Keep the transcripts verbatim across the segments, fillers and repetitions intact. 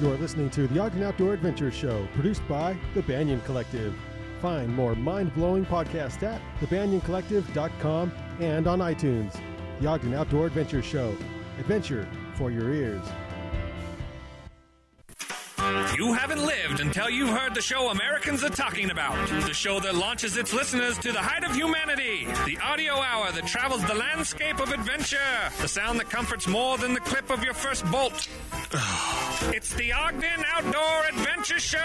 You're listening to the Ogden Outdoor Adventure Show, produced by the Banyan Collective. Find more mind-blowing podcasts at the banyan collective dot com and on iTunes. The Ogden Outdoor Adventure Show. Adventure for your ears. You haven't lived until you've heard the show Americans are talking about. The show that launches its listeners to the height of humanity. The audio hour that travels the landscape of adventure. The sound that comforts more than the clip of your first bolt. It's the Ogden Outdoor Adventure Show!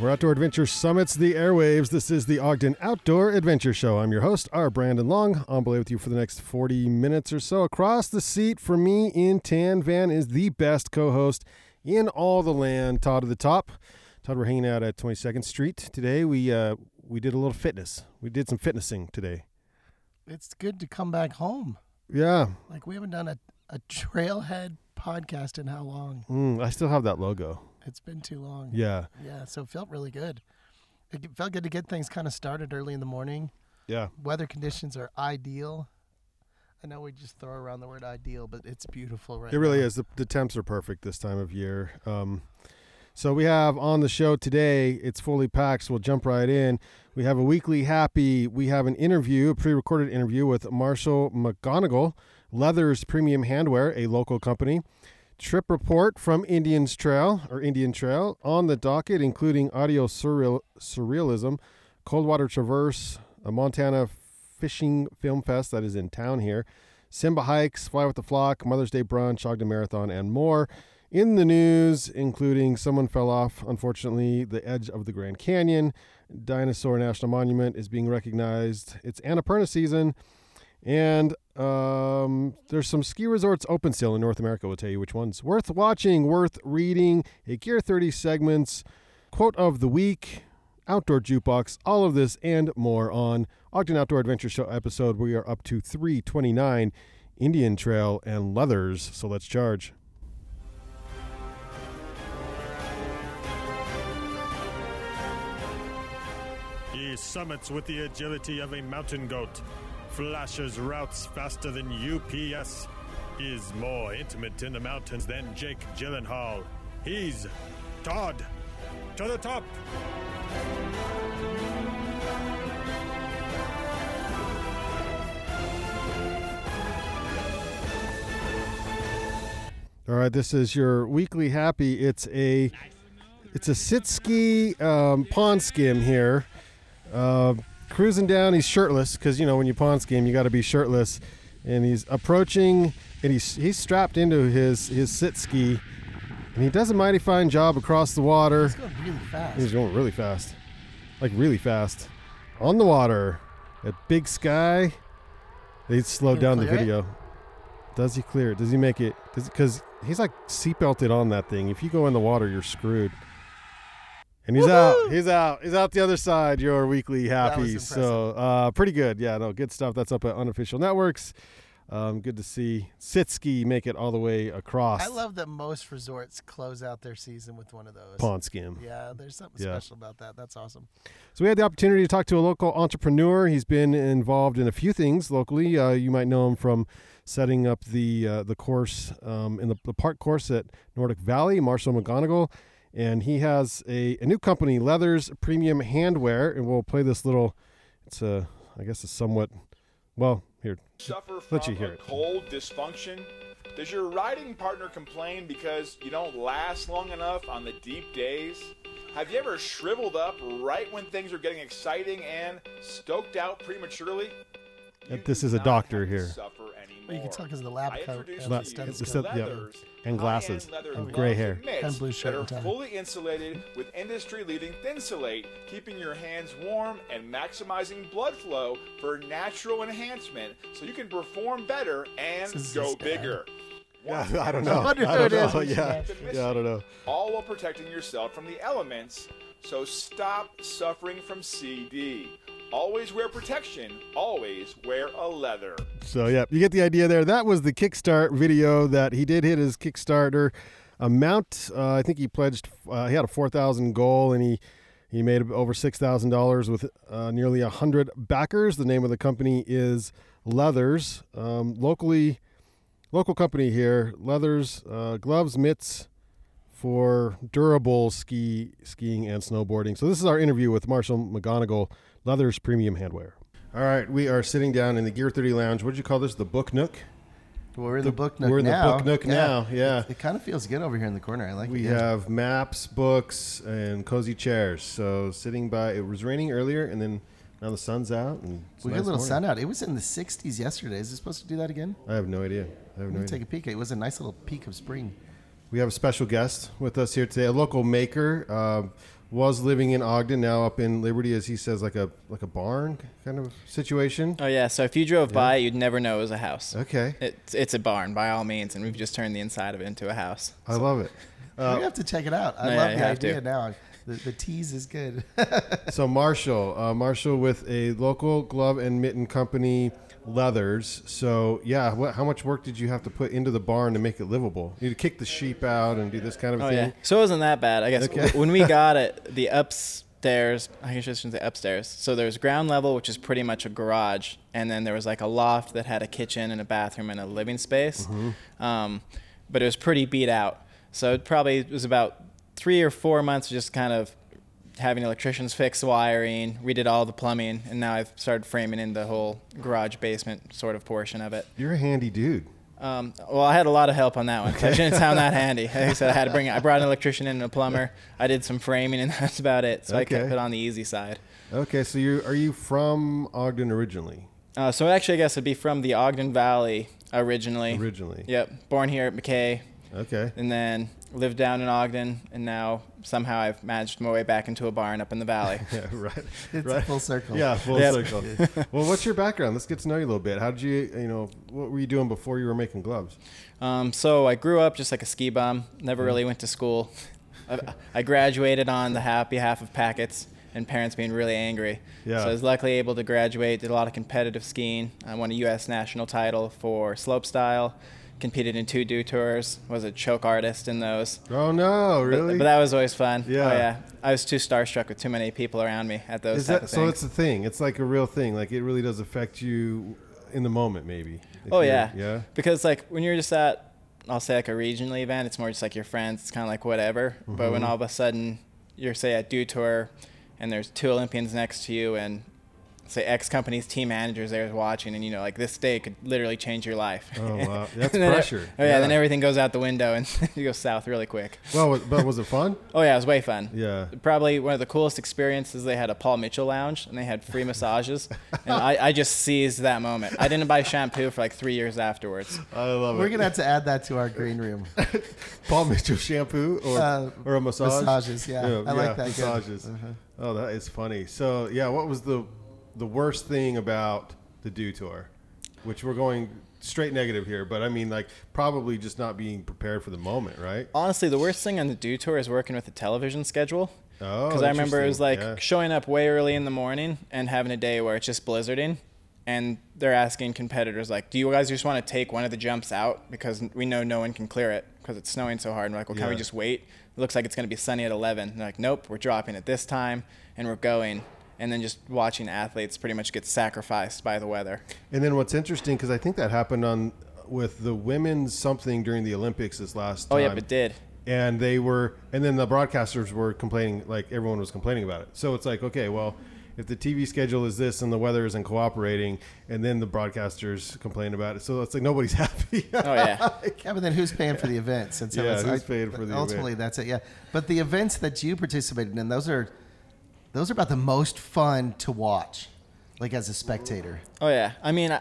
We're Outdoor Adventure Summits, the airwaves. This is the Ogden Outdoor Adventure Show. I'm your host, R. Brandon Long. I'll be with you for the next forty minutes or so. Across the seat for me in Tan Van is the best co-host in all the land, Todd at the top. Todd, we're hanging out at twenty-second street today. We uh, we did a little fitness. We did some fitnessing today. It's good to come back home. Yeah. Like we haven't done a, a trailhead podcast in how long? Mm, I still have that logo. It's been too long. Yeah. Yeah, so it felt really good. It felt good to get things kind of started early in the morning. Yeah. Weather conditions are ideal. I know we just throw around the word ideal, but it's beautiful right now. It really is. The, the temps are perfect this time of year. Um, so we have on the show today, it's fully packed, so we'll jump right in. We have a weekly happy. We have an interview, a pre-recorded interview with Marshall McGonigal, Leathers Premium Handwear, a local company. Trip report from Indian's Trail or Indian Trail on the docket, including audio surreal, surrealism, Coldwater Traverse, a Montana Fishing Film Fest that is in town here, Simba Hikes, Fly with the Flock, Mother's Day Brunch, Ogden Marathon, and more. In the news, including someone fell off, unfortunately, the edge of the Grand Canyon, Dinosaur National Monument is being recognized. It's Annapurna season. And um, there's some ski resorts open still in North America. We'll tell you which ones. Worth watching, worth reading, a Gear thirty segments, quote of the week, outdoor jukebox, all of this and more on Ogden Outdoor Adventure Show episode. We are up to three twenty-nine, Indian Trail and Leathers. So let's charge. He summits with the agility of a mountain goat. Flashes routes faster than U P S. Is more intimate in the mountains than Jake Gyllenhaal. He's Todd to the top. All right, this is your weekly happy. It's a it's a sit ski um, pond skim here. Uh, Cruising down, he's shirtless because, you know, when you pond ski him, you got to be shirtless. And he's approaching, and he's he's strapped into his, his sit ski. And he does a mighty fine job across the water. He's going really fast. He's going really fast. Like, really fast. On the water. At Big Sky. They slowed down the video. It? Does he clear it? Does he make it? Because he's, like, seatbelted on that thing. If you go in the water, you're screwed. And he's Woo-hoo! out, he's out, he's out the other side, your weekly happy. So uh, pretty good. Yeah, no, good stuff. That's up at Unofficial Networks. Um, good to see Sitski make it all the way across. I love that most resorts close out their season with one of those. Pond skim. Yeah, there's something yeah. special about that. That's awesome. So we had the opportunity to talk to a local entrepreneur. He's been involved in a few things locally. Uh, you might know him from setting up the uh, the course um, in the, the park course at Nordic Valley, Marshall McGonigal. And he has a, a new company, Leathers Premium Handwear, and we'll play this little, it's a, I guess it's somewhat, well, here, suffer from let you hear a it. Cold dysfunction? Does your riding partner complain because you don't last long enough on the deep days? Have you ever shriveled up right when things are getting exciting and stoked out prematurely? You this is a doctor here. Well, you can tell because of the lab coat and, La- the leathers, yeah. and glasses and gray hair and, and blue shirt. That are fully insulated with industry-leading Thinsulate, keeping your hands warm and maximizing blood flow for natural enhancement so you can perform better and go bigger. Yeah, I don't know. I don't know. Yeah. yeah, I don't know. All while protecting yourself from the elements. So stop suffering from C D. Always wear protection. Always wear a leather. So, yeah, you get the idea there. That was the Kickstarter video that he did hit his Kickstarter amount. Uh, I think he pledged, uh, he had a four thousand goal, and he He made over six thousand dollars with uh, nearly one hundred backers. The name of the company is Leathers. Um, locally, local company here, Leathers, uh, gloves, mitts for durable ski skiing and snowboarding. So this is our interview with Marshall McGonigal, Leathers Premium Handwear. All right, we are sitting down in the Gear thirty Lounge. What did you call this? The Book Nook? We're in the, the book nook now. We're in now. the book nook yeah. now, yeah. It, it kind of feels good over here in the corner. I like we it. We have maps, books, and cozy chairs. So sitting by, it was raining earlier, and then now the sun's out. And we nice got a little morning. sun out. It was in the sixties yesterday. Is it supposed to do that again? I have no idea. I have no idea. Take a peek. It was a nice little peek of spring. We have a special guest with us here today, a local maker. Um, was living in Ogden, now up in Liberty, as he says, like a like a barn kind of situation. Oh, yeah. So if you drove yeah. by, you'd never know it was a house. Okay. It's, it's a barn, by all means, and we've just turned the inside of it into a house. I so. love it. Uh, we have to check it out. I no, love yeah, the idea to. now. The, the tease is good. So Marshall, uh, Marshall with a local glove and mitten company, Leathers. So, yeah, what, how much work did you have to put into the barn to make it livable? You had to kick the sheep out and do this kind of oh, thing? Yeah. So it wasn't that bad, I guess. Okay. When we got it, the upstairs, I guess I shouldn't say upstairs. So there's ground level, which is pretty much a garage, and then there was like a loft that had a kitchen and a bathroom and a living space. Mm-hmm. Um, but it was pretty beat out. So it probably was about three or four months of just kind of having electricians fix wiring. We did all the plumbing, and now I've started framing in the whole garage basement sort of portion of it. You're a handy dude. Um, well, I had a lot of help on that one. Okay. I shouldn't sound that handy. Like I said, I had to bring. I brought an electrician in and a plumber. I did some framing, and that's about it. So okay. I kept it on the easy side. Okay, so you are you from Ogden originally? Uh, so actually, I guess it'd be from the Ogden Valley originally. Originally. Yep, born here at McKay. Okay. And then lived down in Ogden, and now somehow I've managed my way back into a barn up in the valley. yeah, right. It's right. full circle. Yeah, full yep. circle. Well, what's your background? Let's get to know you a little bit. How did you, you know, what were you doing before you were making gloves? Um, so I grew up just like a ski bum, never mm. really went to school. I, I graduated on the happy half of packets and parents being really angry. Yeah. So I was luckily able to graduate, did a lot of competitive skiing. I won a U S national title for slopestyle. Competed in two Dew Tours, was a choke artist in those. Oh, no, really? But, but that was always fun. Yeah. Oh, yeah. I was too starstruck with too many people around me at those Is type that, of things. So it's a thing. It's like a real thing. Like, it really does affect you in the moment, maybe. Oh, yeah. Yeah. Because, like, when you're just at, I'll say, like, a regional event, it's more just like your friends. It's kind of like whatever. Mm-hmm. But when all of a sudden you're, say, at Dew Tour, and there's two Olympians next to you, and say X company's team managers there watching, and you know, like, this day could literally change your life. Oh, wow. That's pressure. Oh, yeah, yeah. Then everything goes out the window and you go south really quick. Well, but was it fun? Oh, yeah, it was way fun. Yeah. Probably one of the coolest experiences, they had a Paul Mitchell lounge and they had free massages. And I, I just seized that moment. I didn't buy shampoo for like three years afterwards. I love We're it. We're going to have to add that to our green room. Paul Mitchell shampoo or, uh, or a massage? Massages, yeah. yeah I yeah, like that. Massages. Uh-huh. Oh, that is funny. So, yeah, what was the... the worst thing about the Dew Tour, which we're going straight negative here, but I mean, like, probably just not being prepared for the moment, right? Honestly, the worst thing on the Dew Tour is working with the television schedule. Oh, because I remember it was like yeah. showing up way early in the morning and having a day where it's just blizzarding, and they're asking competitors, like, do you guys just want to take one of the jumps out because we know no one can clear it because it's snowing so hard? And we're like, well, yeah. can we just wait? It looks like it's going to be sunny at eleven. And they're like, nope, we're dropping at this time, and we're going. And then just watching athletes pretty much get sacrificed by the weather. And then what's interesting, because I think that happened on with the women's something during the Olympics this last time. Oh, yeah, but it did. And they were, and then the broadcasters were complaining, like everyone was complaining about it. So it's like, okay, well, if the T V schedule is this and the weather isn't cooperating, and then the broadcasters complain about it. So it's like nobody's happy. Oh, yeah. Yeah, but then who's paying for the events? And so yeah, it's who's like, paying for the events? Ultimately, event. that's it, yeah. But the events that you participated in, those are... Those are about the most fun to watch, like as a spectator. Oh, yeah. I mean, I,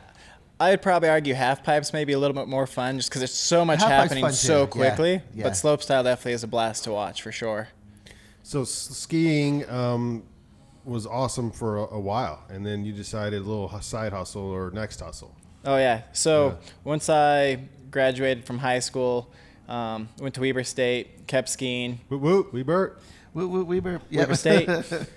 I would probably argue half-pipes may be a little bit more fun just because there's so much half-pipe's happening so too. quickly. Yeah. Yeah. But slopestyle definitely is a blast to watch for sure. So skiing um, was awesome for a, a while, and then you decided a little side hustle or next hustle. Oh, yeah. So yeah. once I graduated from high school, um, went to Weber State, kept skiing. Woop, woop, Weber. We, we, Weber, yeah. Weber State.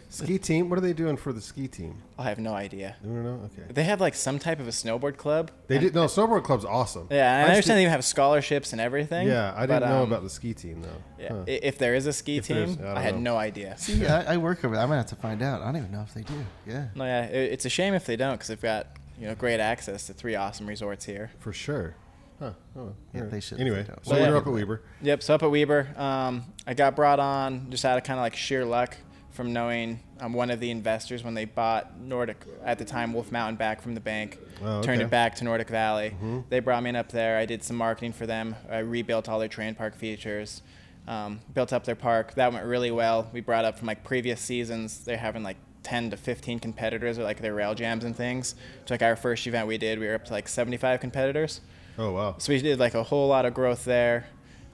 Ski team? What are they doing for the ski team? I have no idea. You don't know? Okay. They have like some type of a snowboard club. They did. No, snowboard club's awesome. Yeah, I, I understand they even have scholarships and everything. Yeah, I didn't but, um, know about the ski team, though. Yeah, huh. If there is a ski if team, I, I had know. no idea. See, I, I work over there. I'm going to have to find out. I don't even know if they do. Yeah. No, yeah. It, it's a shame if they don't, because they've got, you know, great access to three awesome resorts here. For sure. Huh. Oh, yeah, right. They should. Anyway, so we were up at Weber. Yep, so up at Weber. Um, I got brought on just out of kind of like sheer luck from knowing um, one of the investors when they bought Nordic, at the time, Wolf Mountain back from the bank, oh, okay. turned it back to Nordic Valley. Mm-hmm. They brought me in up there. I did some marketing for them. I rebuilt all their train park features, um, built up their park. That went really well. We brought up from like previous seasons, they're having like ten to fifteen competitors or like their rail jams and things. So like our first event we did, we were up to like seventy-five competitors. Oh, wow. So we did like a whole lot of growth there.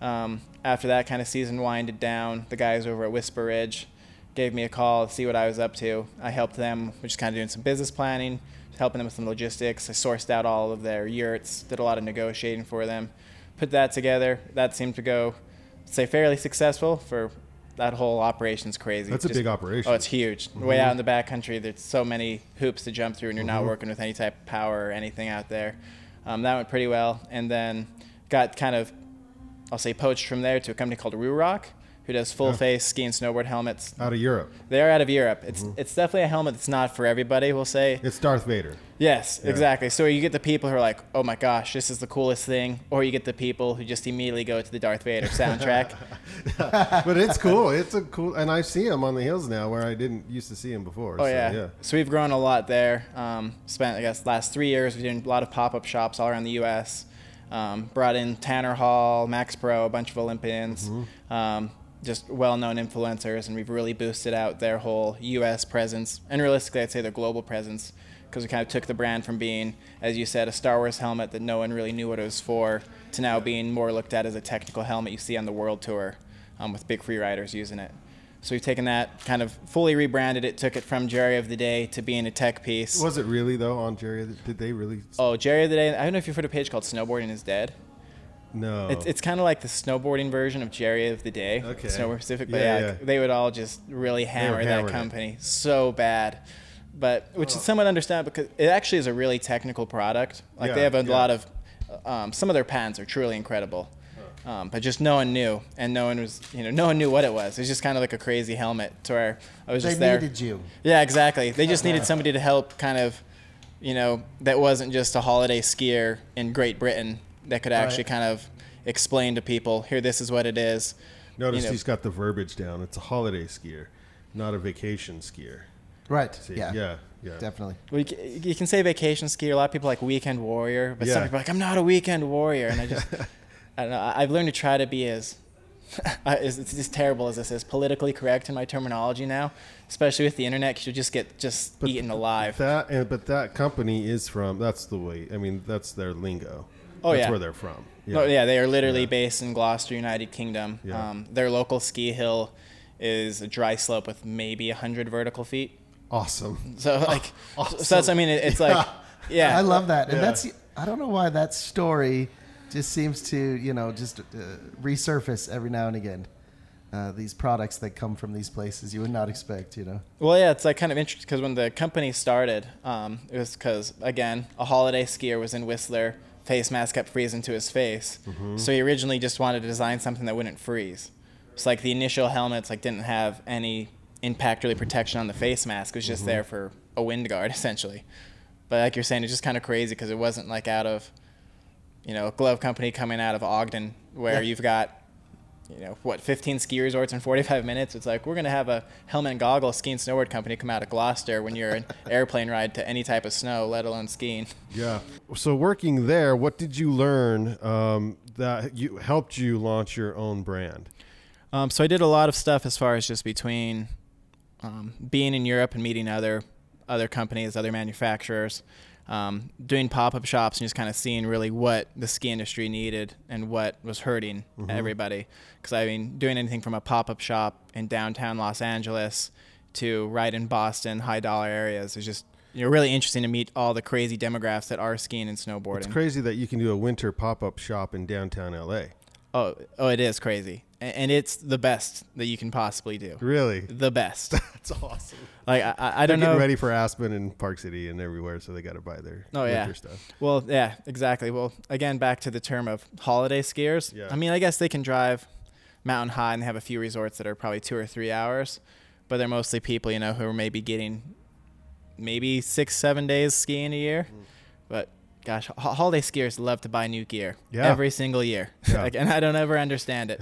Um, after that kind of season winded down, the guys over at Whisper Ridge gave me a call to see what I was up to. I helped them, which is kind of doing some business planning, helping them with some logistics. I sourced out all of their yurts, did a lot of negotiating for them, put that together. That seemed to go, say, fairly successful. For that whole operation's crazy. That's Just, a big operation. Oh, it's huge. Mm-hmm. Way out in the backcountry, there's so many hoops to jump through, and you're mm-hmm. not working with any type of power or anything out there. Um, that went pretty well, and then got kind of, I'll say, poached from there to a company called Rurock, who does full yeah. face ski and snowboard helmets. Out of Europe. They are out of Europe. It's mm-hmm. it's definitely a helmet that's not for everybody, we'll say. It's Darth Vader. Yes, yeah. exactly. So you get the people who are like, oh my gosh, this is the coolest thing, or you get the people who just immediately go to the Darth Vader soundtrack. But it's cool. It's a cool, and I see them on the hills now where I didn't used to see them before. Oh so, yeah. yeah. So we've grown a lot there. Um, spent I guess the last three years we've done a lot of pop up shops all around the U S. Um, brought in Tanner Hall, Max Pro, a bunch of Olympians, mm-hmm. um, just well-known influencers, and we've really boosted out their whole U S presence, and realistically, I'd say their global presence, because we kind of took the brand from being, as you said, a Star Wars helmet that no one really knew what it was for, to now being more looked at as a technical helmet you see on the world tour, um, with big free riders using it. So we've taken that, kind of fully rebranded it, took it from Jerry of the Day to being a tech piece. Was it really, though, on Jerry? Did they really? Oh, Jerry of the Day. I don't know if you've heard of a page called Snowboarding is Dead. No. It's, it's kind of like the snowboarding version of Jerry of the Day. Okay. Snowboard Pacific. But yeah, yeah, yeah. They would all just really hammer that company it. so bad. But, which oh. is somewhat understandable, because it actually is a really technical product. Like, yeah, they have a yeah. lot of, um, some of their patents are truly incredible. Um, but just no one knew, and no one was, you know, no one knew what it was. It was just kind of like a crazy helmet to where I was just there. They needed you. Yeah, exactly. They just needed somebody to help kind of, you know, that wasn't just a holiday skier in Great Britain, that could actually right. kind of explain to people, here, this is what it is. Notice you know, he's got the verbiage down. It's a holiday skier, not a vacation skier. Right. See, yeah. Yeah. Yeah. Definitely. Well, you can say vacation skier. A lot of people like weekend warrior, but yeah. some people are like, I'm not a weekend warrior. And I just... I don't know. I've learned to try to be as, as, as terrible as this is, politically correct in my terminology now, especially with the internet, because you just get just but eaten alive. That and but that company is from. That's the way. I mean, that's their lingo. Oh that's yeah. That's where they're from. Yeah. Oh yeah, they are literally yeah. based in Gloucester, United Kingdom. Yeah. Um, their local ski hill is a dry slope with maybe a hundred vertical feet. Awesome. So like, awesome. so that's. I mean, it, it's yeah. like, yeah. I love that, and yeah. that's. I don't know why that story. Just seems to, you know, just uh, resurface every now and again. Uh, these products that come from these places you would not expect, you know. Well, yeah, it's like kind of interesting because when the company started, um, it was because, again, a holiday skier was in Whistler, face mask kept freezing to his face. Mm-hmm. So he originally just wanted to design something that wouldn't freeze. It's like the initial helmets like didn't have any impact really protection on the face mask. It was just mm-hmm. there for a wind guard, essentially. But like you're saying, it's just kind of crazy because it wasn't like out of... you know, a glove company coming out of Ogden where yeah. you've got, you know, what, fifteen ski resorts in forty-five minutes. It's like, we're going to have a helmet and goggles ski and snowboard company come out of Gloucester when you're an airplane ride to any type of snow, let alone skiing. Yeah. So working there, what did you learn um, that you helped you launch your own brand? Um, so I did a lot of stuff as far as just between um, being in Europe and meeting other other companies, other manufacturers. Um, doing pop-up shops and just kind of seeing really what the ski industry needed and what was hurting mm-hmm. everybody. Because, I mean, doing anything from a pop-up shop in downtown Los Angeles to right in Boston, high-dollar areas is just, you know, really interesting to meet all the crazy demographics that are skiing and snowboarding. It's crazy that you can do a winter pop-up shop in downtown L A. Oh, oh, it is crazy. And it's the best that you can possibly do. Really? The best. That's awesome. Like I, I, I don't know. They're getting ready for Aspen and Park City and everywhere, so they got to buy their oh, yeah. stuff. Well, yeah, exactly. Well, again, back to the term of holiday skiers. Yeah. I mean, I guess they can drive mountain high and have a few resorts that are probably two or three hours, but they're mostly people, you know, who are maybe getting maybe six, seven days skiing a year. Mm. But gosh, holiday skiers love to buy new gear yeah. every single year. Yeah. Like, and I don't ever understand it.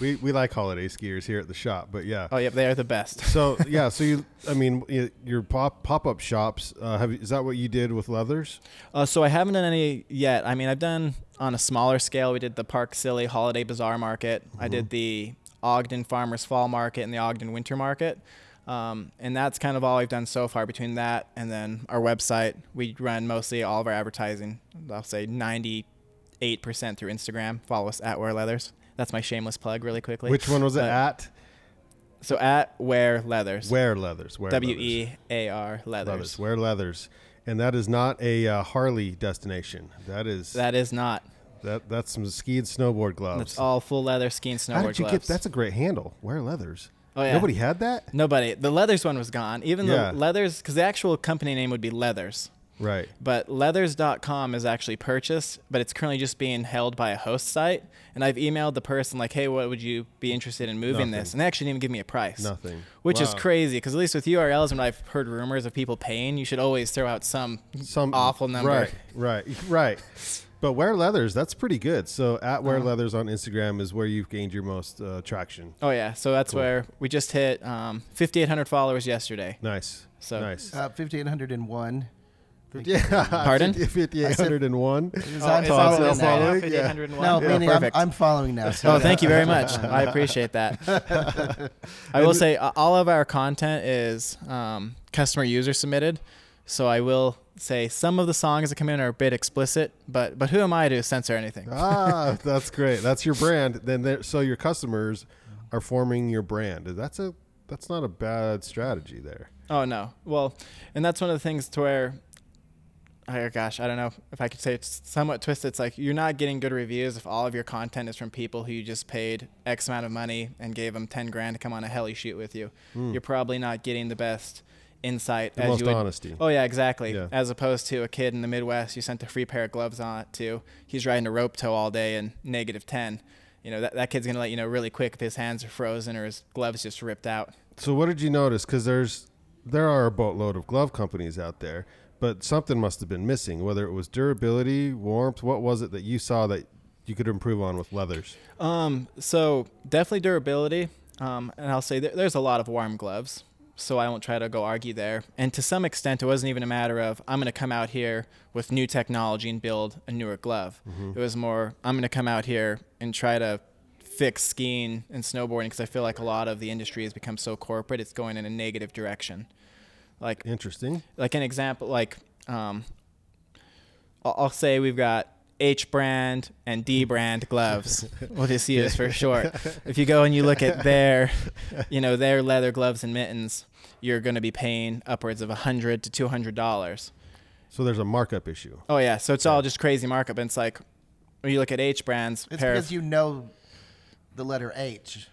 we we like holiday skiers here at the shop, but yeah. Oh, yep, they are the best. so, yeah, so you, I mean, you, your pop, pop-up shops, uh, have is that what you did with Leathers? Uh, so I haven't done any yet. I mean, I've done on a smaller scale. We did the Park Silly Holiday Bazaar Market. Mm-hmm. I did the Ogden Farmers Fall Market and the Ogden Winter Market. Um, and that's kind of all I've done so far. Between that and then our website, we run mostly all of our advertising. I'll say ninety-eight percent through Instagram. Follow us at Wear Leathers. That's my shameless plug really quickly. Which one was but, it at? So at Wear Leathers. Wear Leathers. Wear W E A R Leathers. Leathers. Wear Leathers. And that is not a uh, Harley destination. That is. That is not. That That's some ski and snowboard gloves. That's all full leather ski and snowboard gloves. How did you gloves. get, that's a great handle. Wear Leathers. Oh, yeah. Nobody had that? Nobody. The Leathers one was gone. Even yeah. the Leathers, because the actual company name would be Leathers. Right. But leathers dot com is actually purchased, but it's currently just being held by a host site. And I've emailed the person like, hey, what would you be interested in moving Nothing. this? And they actually didn't even give me a price. Nothing. Which wow. is crazy, because at least with U R Ls, when I've heard rumors of people paying, you should always throw out some, some awful number. Right, right, right. But Wear Leathers, that's pretty good. So at Wear uh-huh. Leathers on Instagram is where you've gained your most uh, traction. Oh, yeah. So that's cool. where we just hit um, fifty-eight hundred followers yesterday. Nice. So nice. Uh, fifty-eight oh one. Yeah. Pardon? fifty-eight oh one. No, meaning I'm, I'm following now. So oh, thank you very much. I appreciate that. I will say uh, all of our content is um, customer user submitted. So I will say some of the songs that come in are a bit explicit, but but who am I to censor anything? Ah, that's great. That's your brand. Then so your customers are forming your brand. That's a that's not a bad strategy there. Oh no. Well, and that's one of the things to where, oh gosh, I don't know if I could say it's somewhat twisted. It's like you're not getting good reviews if all of your content is from people who you just paid X amount of money and gave them ten grand to come on a heli shoot with you. Mm. You're probably not getting the best insight, the as most you would, honesty. Oh yeah, exactly. Yeah. As opposed to a kid in the Midwest you sent a free pair of gloves on to, he's riding a rope tow all day in negative ten. You know, that, that kid's gonna let you know really quick if his hands are frozen or his gloves just ripped out. So what did you notice? Because there's there are a boatload of glove companies out there, but something must have been missing. Whether it was durability, warmth, what was it that you saw that you could improve on with Leathers? Um, so definitely durability, um, and I'll say th- there's a lot of warm gloves. So I won't try to go argue there. And to some extent, it wasn't even a matter of I'm going to come out here with new technology and build a newer glove. Mm-hmm. It was more I'm going to come out here and try to fix skiing and snowboarding, because I feel like a lot of the industry has become so corporate, it's going in a negative direction. Like Interesting. Like an example, like um, I'll say we've got H brand and D brand gloves. We'll just use for short. If you go and you look at their, you know, their leather gloves and mittens, you're going to be paying upwards of one hundred to two hundred dollars. So there's a markup issue. Oh yeah, so it's all just crazy markup. And it's like when you look at H brands, it's because of, you know the letter H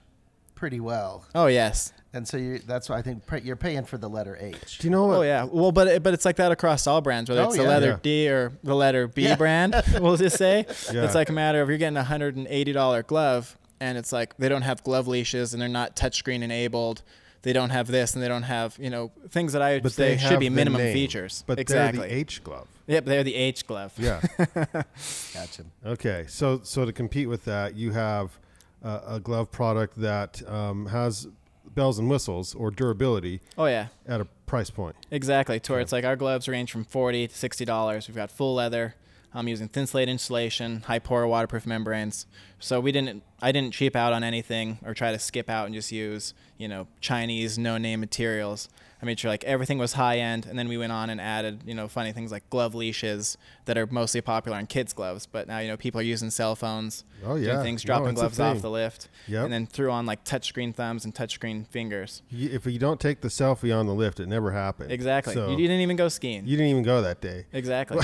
pretty well. Oh yes. And so you, that's why I think you're paying for the letter H. Do you know what? Oh, yeah. Well, but it, but it's like that across all brands, whether oh, it's the yeah, letter yeah. D or the letter B yeah. brand, we'll just say. Yeah. It's like a matter of you're getting a one hundred eighty dollars glove, and it's like they don't have glove leashes, and they're not touchscreen enabled. They don't have this, and they don't have, you know, things that I would but say should be minimum name, features. But exactly. They're the H glove. Yep, they're the H glove. Yeah. Gotcha. Okay. So, so to compete with that, you have uh, a glove product that um, has – bells and whistles or durability. Oh yeah. At a price point. Exactly. To where yeah. it's like our gloves range from forty to sixty dollars. We've got full leather. I'm using Thinsulate insulation, high pore waterproof membranes. So we didn't. I didn't cheap out on anything or try to skip out and just use you know Chinese no name materials. I made sure like everything was high end, and then we went on and added you know funny things like glove leashes that are mostly popular on kids' gloves, but now you know people are using cell phones. Oh yeah. Doing things, dropping no, gloves off the lift. Yep. And then threw on like touchscreen thumbs and touchscreen fingers. You, if you don't take the selfie on the lift, it never happened. Exactly. So you, you didn't even go skiing. You didn't even go that day. Exactly.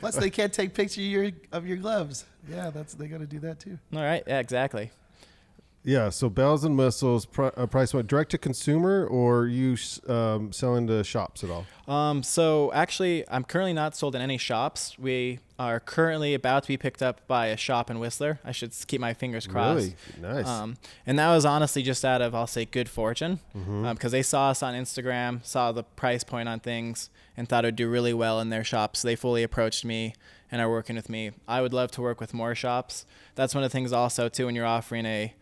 Plus, they can't take pictures of your, of your gloves. Yeah, that's they got to do that too. All right, yeah, exactly. Yeah, so bells and whistles, pr- uh, price point, direct to consumer, or are you um, selling to shops at all? Um, so actually, I'm currently not sold in any shops. We are currently about to be picked up by a shop in Whistler. I should keep my fingers crossed. Really? Nice. Um, and that was honestly just out of, I'll say, good fortune, because mm-hmm. um, they saw us on Instagram, saw the price point on things, and thought it would do really well in their shops. So they fully approached me and are working with me. I would love to work with more shops. That's one of the things also, too, when you're offering a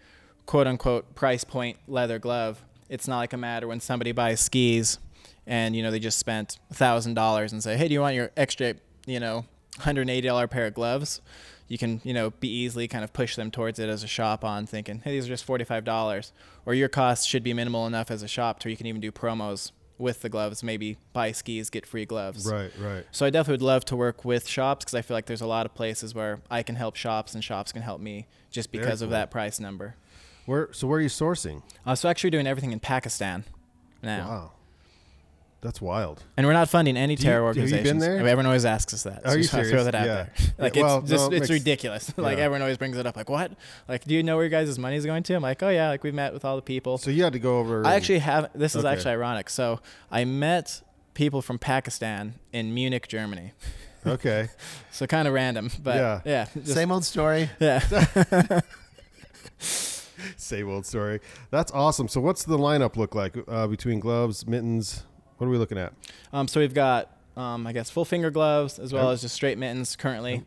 quote unquote price point leather glove. It's not like a matter when somebody buys skis and, you know, they just spent a thousand dollars and say, hey, do you want your extra, you know, one hundred eighty dollars pair of gloves? You can, you know, be easily kind of push them towards it as a shop on thinking, hey, these are just forty-five dollars, or your costs should be minimal enough as a shop to where you can even do promos with the gloves, maybe buy skis, get free gloves. Right, right. So I definitely would love to work with shops, because I feel like there's a lot of places where I can help shops and shops can help me just because Very of cool. that price number. Where, so where are you sourcing? Uh, so actually doing everything in Pakistan now. Wow. That's wild. And we're not funding any do terror you, organizations. Have you been there? I mean, everyone always asks us that. Are so you serious? Throw that out yeah. there. Like, yeah, well, it's, just, no, it it's ridiculous. Yeah. Like, everyone always brings it up. Like, what? Like, do you know where your guys' money is going to? I'm like, oh, yeah. Like, we've met with all the people. So you had to go over. I actually have. This is okay. actually ironic. So I met people from Pakistan in Munich, Germany. Okay. So kind of random. But yeah. yeah just, Same old story. Yeah. Same old story. That's awesome. So what's the lineup look like uh, between gloves, mittens? What are we looking at? Um, so we've got, um, I guess, full finger gloves as well yep. as just straight mittens currently.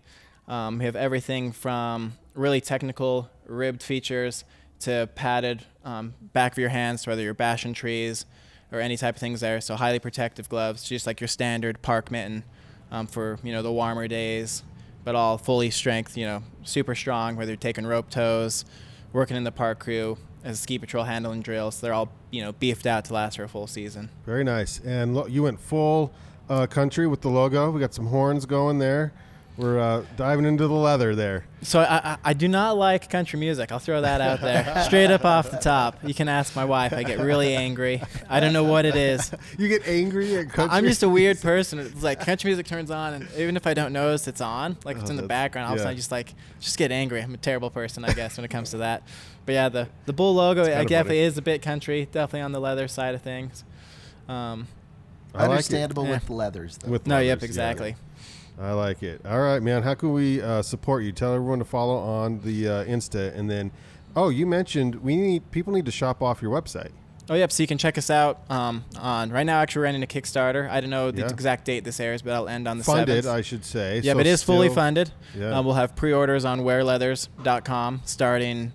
Yep. Um, we have everything from really technical ribbed features to padded um, back of your hands, whether you're bashing trees or any type of things there. So highly protective gloves, just like your standard park mitten um, for, you know, the warmer days, but all fully strength, you know, super strong, whether you're taking rope tows, working in the park crew as a ski patrol, handling drills. They're all, you know, beefed out to last for a full season. Very nice. And lo- you went full uh, country with the logo. We got some horns going there. We're uh, diving into the leather there. So I, I, I do not like country music. I'll throw that out there. Straight up off the top. You can ask my wife. I get really angry. I don't know what it is. You get angry at country I'm just a weird music. person. It's like country music turns on, and even if I don't notice it's on, like it's oh, in the background, all yeah. of a sudden I just, like, just get angry. I'm a terrible person, I guess, when it comes to that. But, yeah, the, the bull logo, I definitely is a bit country, definitely on the leather side of things. Um, I Understandable like with yeah. leathers, though. With no, leathers, yep, exactly. Yeah. I like it. All right, man. How can we uh, support you? Tell everyone to follow on the uh, Insta. And then, oh, you mentioned we need people need to shop off your website. Oh, yep. So you can check us out um, on right now. Actually, we're running a Kickstarter. I don't know the yeah. exact date this airs, but I'll end on the funded, seventh. Funded, I should say. Yeah, so but it is fully funded. Yeah. Uh, we'll have pre-orders on wear leathers dot com starting,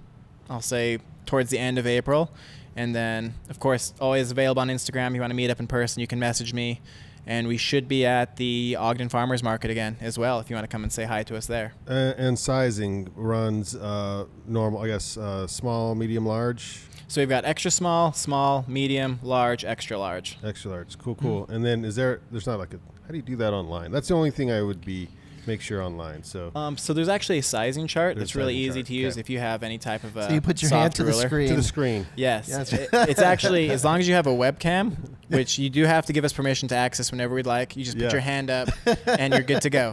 I'll say, towards the end of April. And then, of course, always available on Instagram. If you want to meet up in person, you can message me. And we should be at the Ogden Farmers Market again as well, if you want to come and say hi to us there. Uh, and sizing runs uh, normal, I guess, uh, small, medium, large? So we've got extra small, small, medium, large, extra large. Extra large. Cool, cool. Mm-hmm. And then is there, there's not like a, how do you do that online? That's the only thing I would be, make sure online. So um, so there's actually a sizing chart there's that's really easy chart. to use okay. if you have any type of a So you put your hand to ruler. the screen. To the screen. Yes. yes. It, it's actually, as long as you have a webcam, which you do have to give us permission to access whenever we'd like. You just yeah. put your hand up, and you're good to go.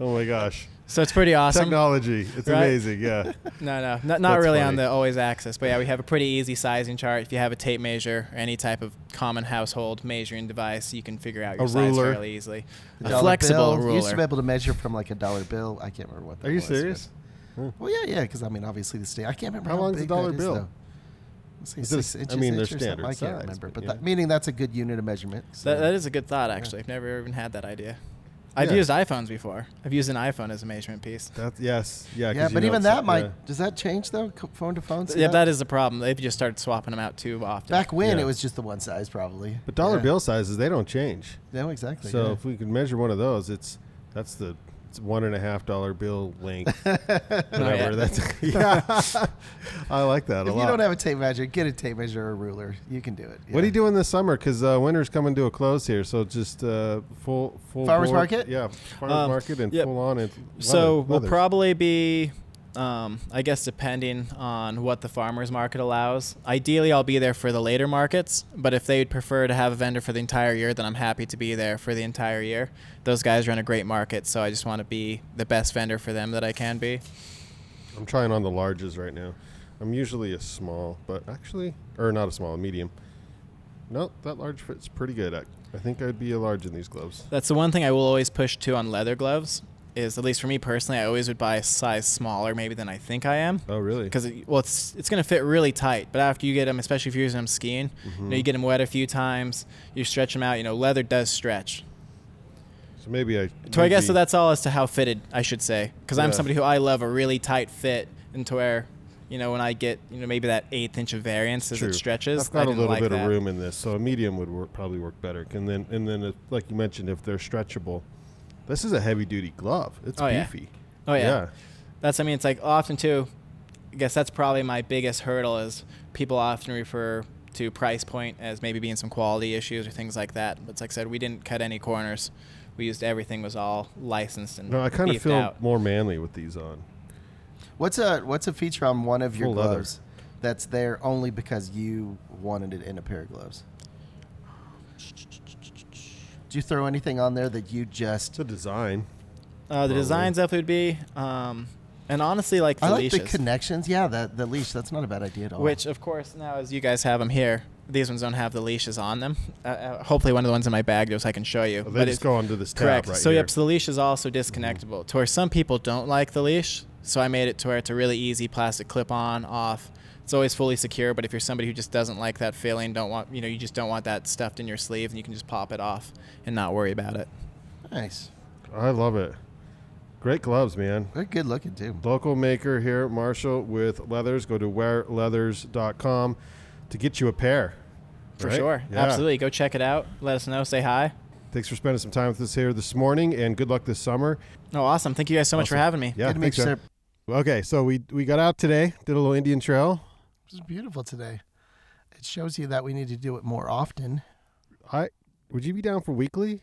Oh, my gosh. So it's pretty awesome. Technology. It's right? amazing, yeah. No, no, not, not really funny. on the always access. But, yeah, we have a pretty easy sizing chart. If you have a tape measure or any type of common household measuring device, you can figure out your a size ruler. fairly easily. A, a flexible bill. ruler. You used to be able to measure from, like, a dollar bill. I can't remember what that was. Are you was, serious? But, well, yeah, yeah, because, I mean, obviously the state. I can't remember how, how long big a dollar that bill? Is, though. Six this, inches, I mean, they're standard size, I can't remember, but, but that, yeah. meaning that's a good unit of measurement. So. That, that is a good thought, actually. Yeah. I've never even had that idea. I've yeah. used iPhones before. I've used an iPhone as a measurement piece. That's, yes. Yeah, yeah but even that might, yeah. does that change, though, phone to phone? So yeah, that? that is the problem. They've just started swapping them out too often. Back when, yeah. it was just the one size, probably. But dollar yeah. bill sizes, they don't change. No, exactly. So yeah. if we could measure one of those, it's that's the... one and a half dollar bill length. Whatever. Oh, yeah. That's yeah. I like that if a lot. If you don't have a tape measure, get a tape measure or a ruler. You can do it. Yeah. What are you doing this summer? Because uh, winter's coming to a close here, so just uh, full full farmers board. market. Yeah, farmers um, market and yep. full on. And so leather, we'll leathers. probably be Um, I guess depending on what the farmer's market allows. Ideally, I'll be there for the later markets, but if they would prefer to have a vendor for the entire year, then I'm happy to be there for the entire year. Those guys run a great market, so I just want to be the best vendor for them that I can be. I'm trying on the larges right now. I'm usually a small, but actually, or not a small, a medium. Nope, that large fits pretty good. I, I think I'd be a large in these gloves. That's the one thing I will always push to on leather gloves. Is, at least for me personally, I always would buy a size smaller maybe than I think I am. Oh, really? Because, it, well, it's it's going to fit really tight. But after you get them, especially if you're using them skiing, mm-hmm. you know, you get them wet a few times, you stretch them out. You know, leather does stretch. So maybe I... So I guess so that's all as to how fitted, I should say. Because yeah. I'm somebody who I love a really tight fit, and to where, you know, when I get, you know, maybe that eighth inch of variance as True. It stretches. I've got I a little like bit that. Of room in this, so a medium would work, probably work better. And then, and then if, like you mentioned, if they're stretchable... This is a heavy-duty glove. It's oh, beefy. Yeah. Oh, yeah. yeah. That's, I mean, it's like often, too, I guess that's probably my biggest hurdle is people often refer to price point as maybe being some quality issues or things like that. But like I said, we didn't cut any corners. We used everything was all licensed and beefed out. No, I kind of feel out. more manly with these on. What's a what's a feature on one of your Full gloves leather. That's there only because you wanted it in a pair of gloves? You throw anything on there that you just the design uh the designs up would be um and honestly like the I like leashes. The connections yeah the, the leash that's not a bad idea at all, which of course now as you guys have them here, these ones don't have the leashes on them. Uh, uh, hopefully one of the ones in my bag does. I can show you. Oh, they but just go onto this tab correct right so here. Yep, so the leash is also disconnectable mm-hmm. to where some people don't like the leash, so I made it to where it's a really easy plastic clip on off. It's always fully secure, but if you're somebody who just doesn't like that feeling, don't want, you know, you just don't want that stuffed in your sleeve, then you can just pop it off and not worry about it. Nice. I love it. Great gloves, man. They're good looking, too. Local maker here, Marshall with Leathers. Go to wear leathers dot com to get you a pair. For right? sure. Yeah. Absolutely. Go check it out. Let us know. Say hi. Thanks for spending some time with us here this morning, and good luck this summer. Oh, awesome. Thank you guys so awesome. much for having me. Yeah, good to meet you, sir. Okay, so we, we got out today, did a little Indian Trail. It was beautiful today. It shows you that we need to do it more often. I would you be down for weekly?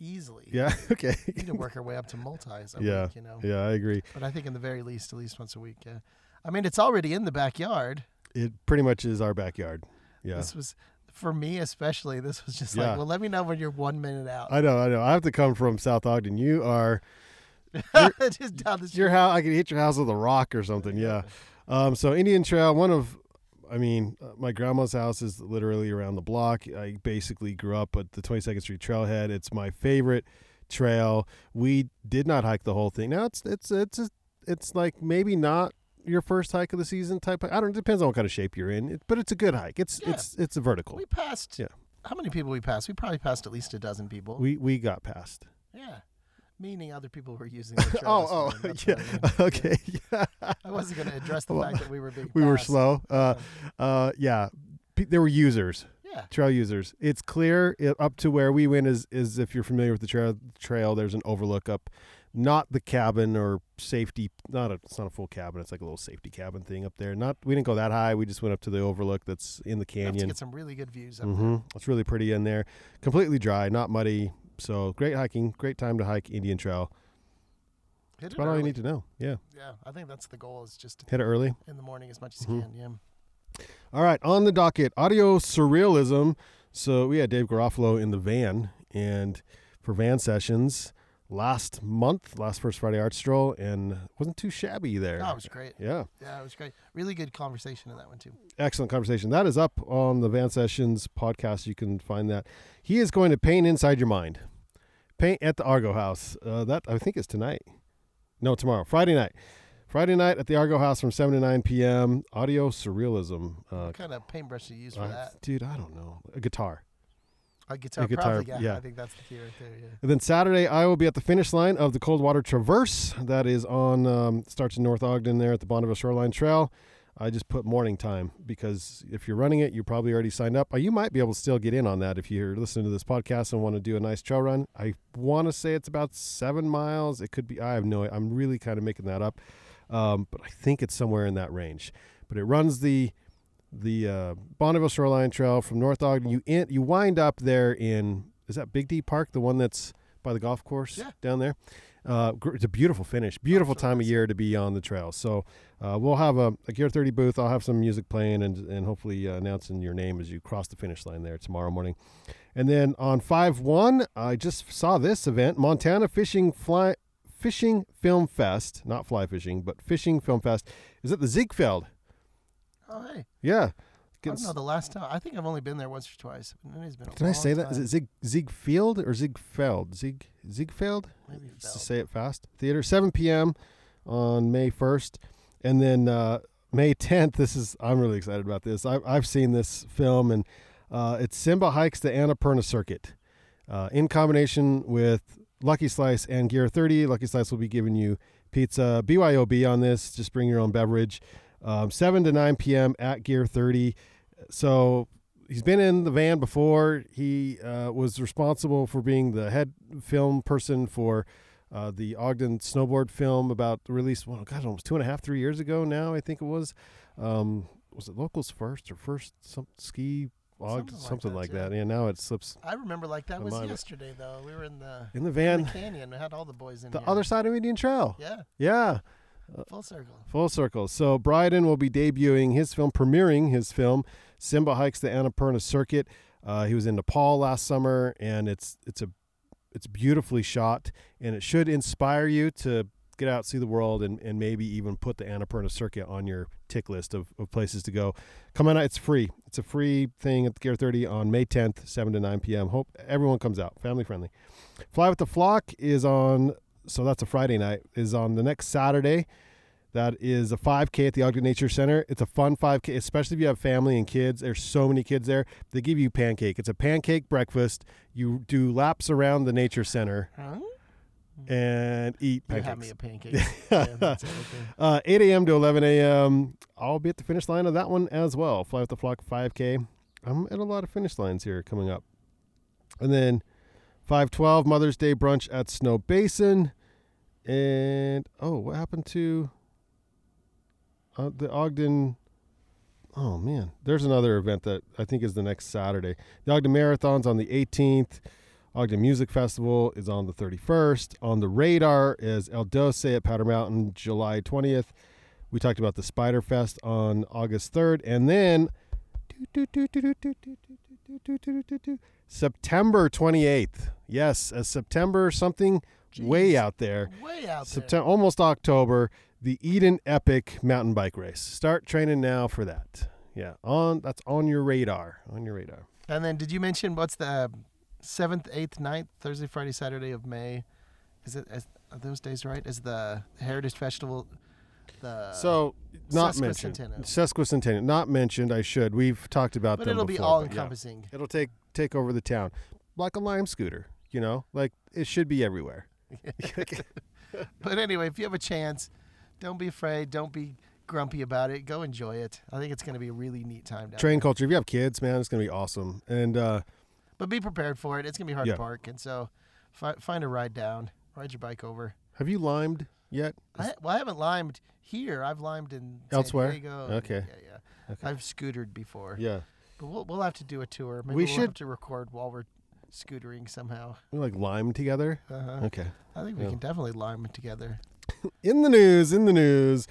Easily. Yeah. Okay. We need to work our way up to multis. A yeah. Week, you know. Yeah, I agree. But I think in the very least, at least once a week. Yeah. I mean, it's already in the backyard. It pretty much is our backyard. Yeah. This was for me especially. This was just yeah. like, well, let me know when you're one minute out. I know. I know. I have to come from South Ogden. You are. Just down the street. Your house. I could hit your house with a rock or something. Yeah. Um, so Indian Trail, one of, I mean, uh, my grandma's house is literally around the block. I basically grew up at the twenty-second Street Trailhead. It's my favorite trail. We did not hike the whole thing. Now it's, it's, it's, it's, it's like maybe not your first hike of the season type. I don't, it depends on what kind of shape you're in, it, but it's a good hike. It's, yeah. it's, it's a vertical. We passed. Yeah. How many people we passed? We probably passed at least a dozen people. We, we got past. Yeah. Meaning other people were using the trail. oh, oh, yeah. I mean. Okay. Yeah. I wasn't going to address the well, fact that we were being We fast. were slow. Uh, yeah. Uh, yeah. P- there were users. Yeah. Trail users. It's clear it, up to where we went is, is if you're familiar with the trail, trail, there's an overlook up, not the cabin or safety. Not a, it's not a full cabin. It's like a little safety cabin thing up there. Not We didn't go that high. We just went up to the overlook that's in the canyon. You have to get some really good views up mm-hmm. there. It's really pretty in there. Completely dry, not muddy. So great hiking, great time to hike Indian Trail. Hit that's about all you need to know. Yeah. Yeah, I think that's the goal is just to hit it early in the morning as much as mm-hmm. you can. Yeah. All right, on the docket, audio surrealism. So we had Dave Garofalo in the van, and for van sessions last month, last First Friday Art Stroll, and wasn't too shabby there. Oh, it was great. Yeah. Yeah, it was great. Really good conversation in that one too. Excellent conversation. That is up on the Van Sessions podcast. You can find that. He is going to paint inside your mind. Paint at the Argo House. Uh, that I think is tonight. No, tomorrow. Friday night. Friday night at the Argo House from seven to nine p.m. Audio surrealism. Uh, what kind of paintbrush do you use for uh, that? Dude, I don't know. A guitar. A guitar, a guitar probably, yeah. yeah. I think that's the key right there, yeah. And then Saturday, I will be at the finish line of the Coldwater Traverse. That is on, um, starts in North Ogden there at the Bonneville Shoreline Trail. I just put morning time because if you're running it, you probably already signed up. You might be able to still get in on that if you're listening to this podcast and want to do a nice trail run. I want to say it's about seven miles. It could be, I have no idea. I'm really kind of making that up. Um, but I think it's somewhere in that range. But it runs the... the uh, Bonneville Shoreline Trail from North Ogden. You in, you wind up there in, is that Big D Park, the one that's by the golf course yeah. down there? Uh, it's a beautiful finish, beautiful Absolutely. time of year to be on the trail. So uh, we'll have a, a Gear thirty booth. I'll have some music playing and, and hopefully uh, announcing your name as you cross the finish line there tomorrow morning. And then on five one, I just saw this event, Montana Fishing Fly Fishing Film Fest, not fly fishing, but Fishing Film Fest, is at the Ziegfeld. Oh, hey. Yeah. I don't know the last time. I think I've only been there once or twice. It's been a Can long I say that? Time. Is it Zig Ziegfeld or Ziegfeld? Zig Ziegfeld? Maybe Feld. To say it fast. Theater, seven p.m. on May first. And then uh, May tenth, this is, I'm really excited about this. I, I've seen this film, and uh, it's Simba Hikes the Annapurna Circuit. Uh, in combination with Lucky Slice and Gear thirty, Lucky Slice will be giving you pizza. B Y O B on this. Just bring your own beverage. Um, seven to nine p.m. at Gear thirty. So he's been in the van before. He uh, was responsible for being the head film person for uh, the Ogden snowboard film about the release, well, God, almost two and a half, three years ago now, I think it was. Um, was it Locals First or First some Ski Ogden? Something, something like that. And yeah. yeah, now it slips. I remember like that was mind. yesterday, though. We were in the, in the van. In the canyon. I had all the boys in the here. Other side of Indian Trail. Yeah. Yeah. Uh, full circle. Full circle. So Bryden will be debuting his film, premiering his film, Simba Hikes the Annapurna Circuit. Uh, he was in Nepal last summer, and it's it's a it's beautifully shot, and it should inspire you to get out, see the world, and, and maybe even put the Annapurna Circuit on your tick list of, of places to go. Come on out. It's free. It's a free thing at the Gear thirty on May tenth, seven to nine p.m. Hope everyone comes out. Family friendly. Fly with the Flock is on... So that's a Friday night, is on the next Saturday. That is a five K at the Ogden Nature Center. It's a fun five K, especially if you have family and kids. There's so many kids there. They give you pancake. It's a pancake breakfast. You do laps around the Nature Center huh? and eat pancakes. You have me a pancake. yeah, that's uh, eight a.m. to eleven a.m. I'll be at the finish line of that one as well. Fly with the Flock five K. I'm at a lot of finish lines here coming up. And then five twelve, Mother's Day brunch at Snow Basin. And, oh, what happened to uh, the Ogden? Oh, man. There's another event that I think is the next Saturday. The Ogden Marathon's on the eighteenth. Ogden Music Festival is on the thirty-first. On the radar is El Doce at Powder Mountain, July twentieth. We talked about the Spider Fest on August third. And then September twenty-eighth. Yes, a September something. Jeez. Way out there. Way out September, there. Almost October, the Eden Epic mountain bike race. Start training now for that. Yeah, on that's on your radar, on your radar. And then did you mention what's the seventh, eighth, ninth, Thursday, Friday, Saturday of May? Is it is, are those days right? Is the Heritage Festival the So, not Sesquicentennial. mentioned. Sesquicentennial. Not mentioned, I should. We've talked about that. But it'll before, be all encompassing. Yeah. It'll take take over the town. Like a Lime scooter, you know? Like it should be everywhere. But anyway, if you have a chance, don't be afraid, don't be grumpy about it, go enjoy it. I think it's going to be a really neat time down train there. Culture, if you have kids, man, it's going to be awesome. And uh but be prepared for it. It's going to be hard yeah. to park, and so fi- find a ride down, ride your bike over. Have you limed yet? I, well I haven't limed here. I've limed in elsewhere. San Diego. Okay. Yeah, yeah. Okay. I've scootered before. Yeah. But we'll we'll have to do a tour. Maybe we we'll should have to record while we're scootering somehow. We like lime together? Uh-huh. Okay. I think we yeah. can definitely lime together. In the news, in the news,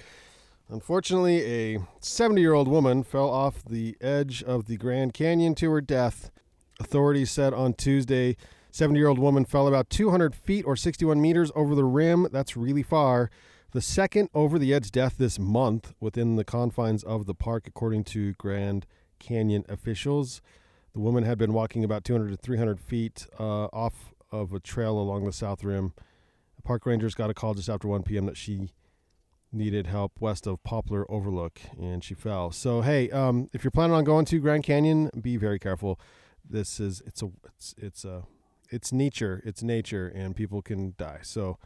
unfortunately, a seventy-year-old woman fell off the edge of the Grand Canyon to her death. Authorities said on Tuesday, seventy-year-old woman fell about two hundred feet or sixty-one meters over the rim. That's really far. The second over-the-edge death this month within the confines of the park, according to Grand Canyon officials. The woman had been walking about two hundred to three hundred feet uh, off of a trail along the south rim. Park rangers got a call just after one p.m. that she needed help west of Poplar Overlook, and she fell. So, hey, um, if you're planning on going to Grand Canyon, be very careful. This is it's a it's it's a it's nature, it's nature, and people can die. So,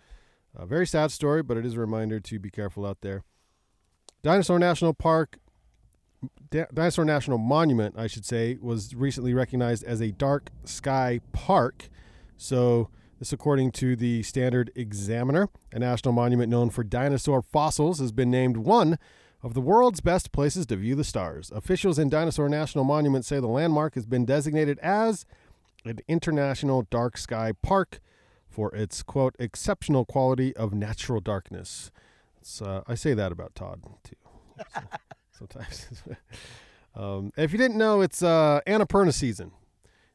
a very sad story, but it is a reminder to be careful out there. Dinosaur National Park. Dinosaur National Monument, I should say, was recently recognized as a dark sky park. So this, according to the Standard Examiner, a national monument known for dinosaur fossils has been named one of the world's best places to view the stars. Officials in Dinosaur National Monument say the landmark has been designated as an international dark sky park for its, quote, exceptional quality of natural darkness. It's, uh, I say that about Todd, too, so, sometimes. um, if you didn't know, it's uh, Annapurna season.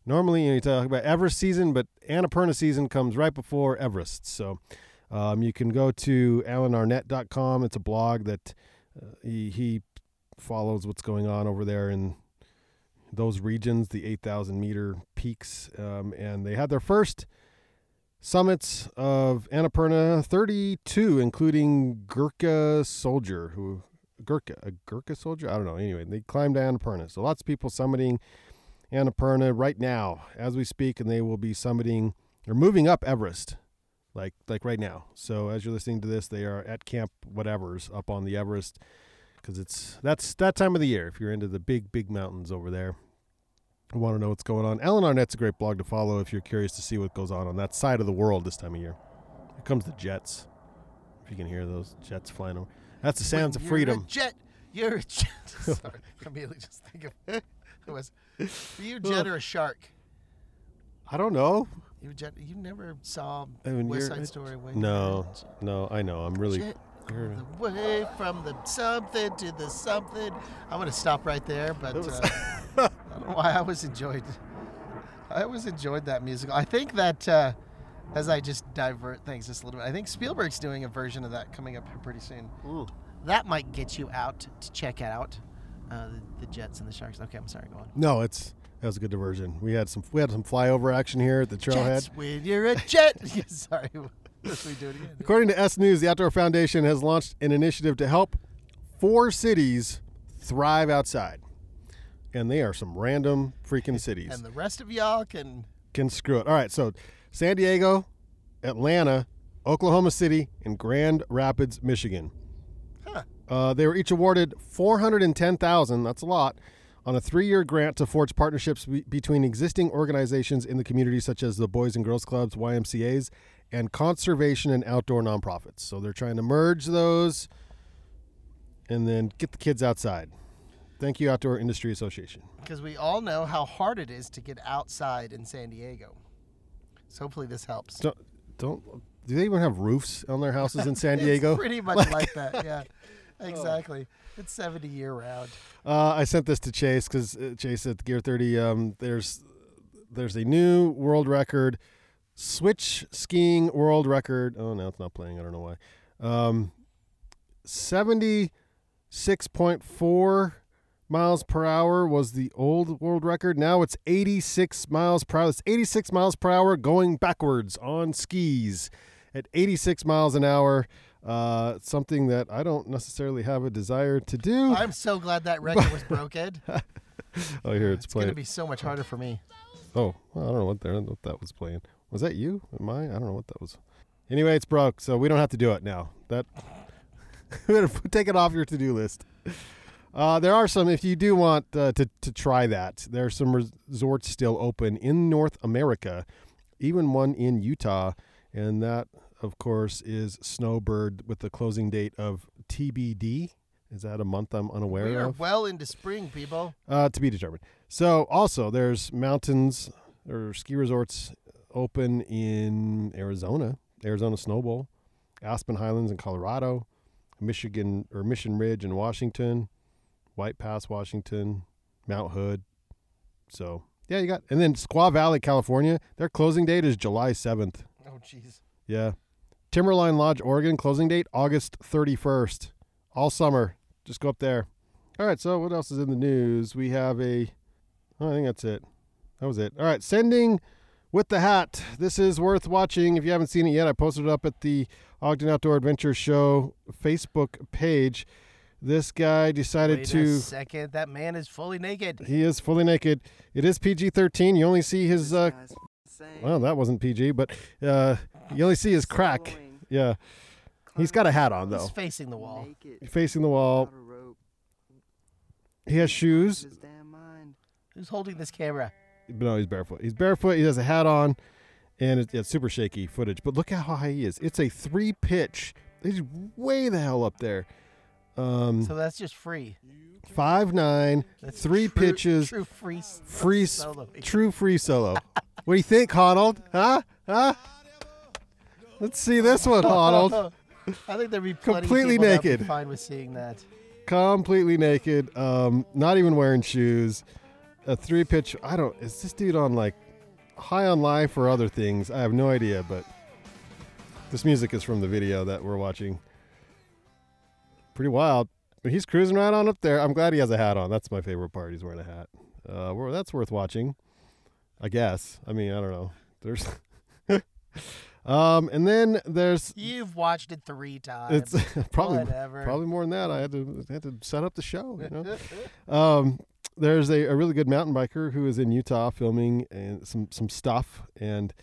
Normally, you know, you talk about Everest season, but Annapurna season comes right before Everest. So um, you can go to alan arnett dot com. It's a blog that uh, he, he follows what's going on over there in those regions, the eight thousand meter peaks. Um, and they had their first summits of Annapurna, thirty-two, including Gurkha Soldier, who Gurkha, a Gurkha Soldier? I don't know. Anyway, they climbed Annapurna. So lots of people summiting Annapurna right now as we speak, and they will be summiting or moving up Everest like like right now. So as you're listening to this, they are at camp whatever's up on the Everest, because it's that's that time of the year if you're into the big big mountains over there. I want to know what's going on. Alan Arnett's a great blog to follow if you're curious to see what goes on on that side of the world this time of year. Here comes the jets, if you can hear those jets flying over. That's the sounds Wait, of freedom. Jet, you're a jet. Sorry, I immediately just think of it. It was, were you a jet or a shark? I don't know. You jet? You never saw I mean, West Side Story? Away no, no, I know. I'm really. Jet the way from the something to the something. I'm gonna stop right there, but was, uh, I don't know why I always enjoyed. I always enjoyed that musical. I think that uh, as I just divert things just a little bit, I think Spielberg's doing a version of that coming up here pretty soon. Ooh. That might get you out to check it out. Uh, the, the jets and the sharks. Okay, I'm sorry. Go on. No, it's that was a good diversion. We had some we had some flyover action here at the trailhead. Jets when you're a jet. Yeah, sorry, let's redo it again. According to S News, the Outdoor Foundation has launched an initiative to help four cities thrive outside, and they are some random freaking cities. And the rest of y'all can can screw it. All right, so San Diego, Atlanta, Oklahoma City, and Grand Rapids, Michigan. Uh, they were each awarded four hundred ten thousand dollars, that's a lot, on a three-year grant to forge partnerships be- between existing organizations in the community, such as the Boys and Girls Clubs, Y M C As, and conservation and outdoor nonprofits. So they're trying to merge those and then get the kids outside. Thank you, Outdoor Industry Association. Because we all know how hard it is to get outside in San Diego. So hopefully this helps. Don't, don't do they even have roofs on their houses in San Diego? It's pretty much like, like that, yeah. Exactly. Oh. It's seventy year round. Uh, I sent this to Chase because uh, Chase at Gear thirty. Um, there's there's a new world record, switch skiing world record. Oh no, it's not playing. I don't know why. Um, seventy six point four miles per hour was the old world record. Now it's eighty six miles per hour. It's eighty six miles per hour going backwards on skis at eighty six miles an hour. Uh, something that I don't necessarily have a desire to do. I'm so glad that record was broken. Oh, here it's, it's playing. It's going to be so much harder for me. Oh, well, I don't know what that, what that was playing. Was that you? Am I? I don't know what that was. Anyway, it's broke, so we don't have to do it now. That take it off your to-do list. Uh, there are some, if you do want uh, to, to try that, there are some resorts still open in North America, even one in Utah, and that, of course, is Snowbird with the closing date of T B D. Is that a month I'm unaware of? We are of? well into spring, people. Uh, to be determined. So also there's mountains or ski resorts open in Arizona, Arizona Snowbowl, Aspen Highlands in Colorado, Michigan or Mission Ridge in Washington, White Pass, Washington, Mount Hood. So yeah, you got, and then Squaw Valley, California, their closing date is July seventh. Oh, geez. Yeah. Timberline Lodge, Oregon, closing date, August thirty-first. All summer. Just go up there. All right, so what else is in the news? We have a... Oh, I think that's it. That was it. All right, Sending with the Hat. This is worth watching. If you haven't seen it yet, I posted it up at the Ogden Outdoor Adventure Show Facebook page. This guy decided Wait to... Wait a second. That man is fully naked. He is fully naked. It is P G thirteen. You only see his... Uh, well, that wasn't P G, but... Uh, you only see his crack. Yeah. He's got a hat on, though. He's facing the wall. Facing the wall. He has shoes. Who's holding this camera? No, he's barefoot. He's barefoot. He has a hat on. And it's, it's super shaky footage. But look how high he is. It's a three pitch. He's way the hell up there. Um, so that's just free. five nine, three true, pitches. True free, free solo. True free solo. What do you think, Honnold? Huh? Huh? Let's see this one, Arnold. I think there'd be plenty completely of people naked. That'd be fine with seeing that. Completely naked, um, not even wearing shoes. A three-pitch. I don't. Is this dude on like high on life or other things? I have no idea. But this music is from the video that we're watching. Pretty wild. But he's cruising right on up there. I'm glad he has a hat on. That's my favorite part. He's wearing a hat. Uh, well, that's worth watching, I guess. I mean, I don't know. There's. Um, and then there's... You've watched it three times. It's probably, probably more than that. I had to I had to set up the show. You know? um, there's a, a really good mountain biker who is in Utah filming and some, some stuff. And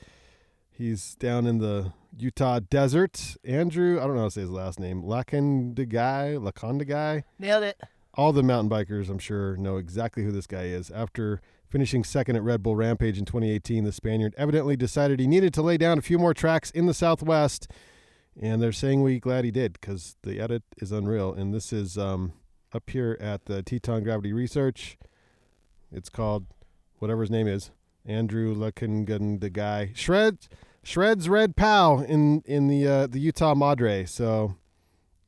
he's down in the Utah desert. Andrew, I don't know how to say his last name. Lakondagai, Lakondagai. Nailed it. All the mountain bikers, I'm sure, know exactly who this guy is. After finishing second at Red Bull Rampage in twenty eighteen, the Spaniard evidently decided he needed to lay down a few more tracks in the Southwest, and they're saying we glad he did because the edit is unreal. And this is um, up here at the Teton Gravity Research. It's called whatever his name is, Andrew Lakondagai. Shreds, Shreds Red Pow in in the uh, the Utah Madre. So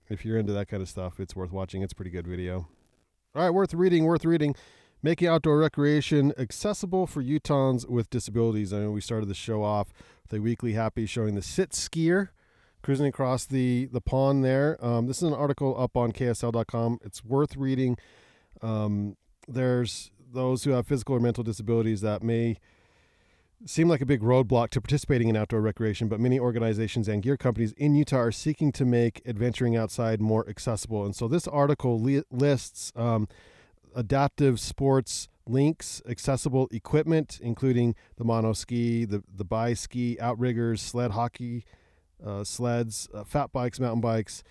if you're into that kind of stuff, it's worth watching. It's a pretty good video. All right, worth reading, worth reading. Making outdoor recreation accessible for Utahns with disabilities. I know we started the show off with a weekly happy showing the sit skier cruising across the, the pond there. Um, this is an article up on K S L dot com. It's worth reading. Um, there's those who have physical or mental disabilities that may seem like a big roadblock to participating in outdoor recreation, but many organizations and gear companies in Utah are seeking to make adventuring outside more accessible. And so this article li- lists... Um, adaptive sports links, accessible equipment, including the mono ski, the, the bi ski, outriggers, sled hockey, uh, sleds, uh, fat bikes, mountain bikes,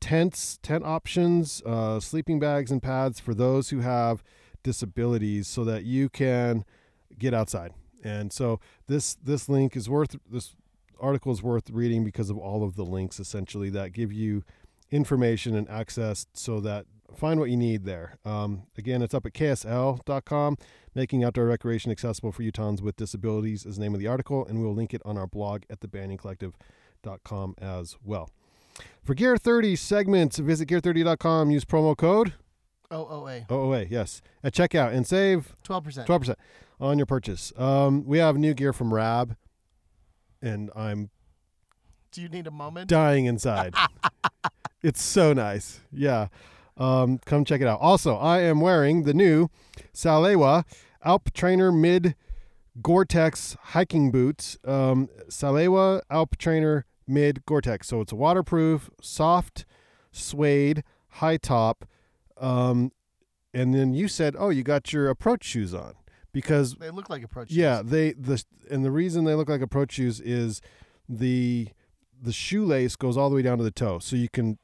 tents, tent options, uh, sleeping bags and pads for those who have disabilities so that you can get outside. And so this, this link is worth, this article is worth reading because of all of the links essentially that give you information and access so that find what you need there. Um, again, it's up at K S L dot com. Making Outdoor Recreation Accessible for Utahns with Disabilities is the name of the article, and we'll link it on our blog at the banyan collective dot com as well. For Gear thirty segments, visit gear thirty dot com. Use promo code O O A. O O A, yes. At checkout and save twelve percent. twelve percent on your purchase. Um, we have new gear from Rab, and I'm Do you need a moment? Dying inside. It's so nice. Yeah. Um, come check it out. Also, I am wearing the new Salewa Alp Trainer Mid Gore-Tex hiking boots. Um, Salewa Alp Trainer Mid Gore-Tex. So it's a waterproof, soft, suede, high top. Um, and then you said, oh, you got your approach shoes on because they look like approach shoes. Yeah. They, the, and the reason they look like approach shoes is the, the shoelace goes all the way down to the toe. So you can,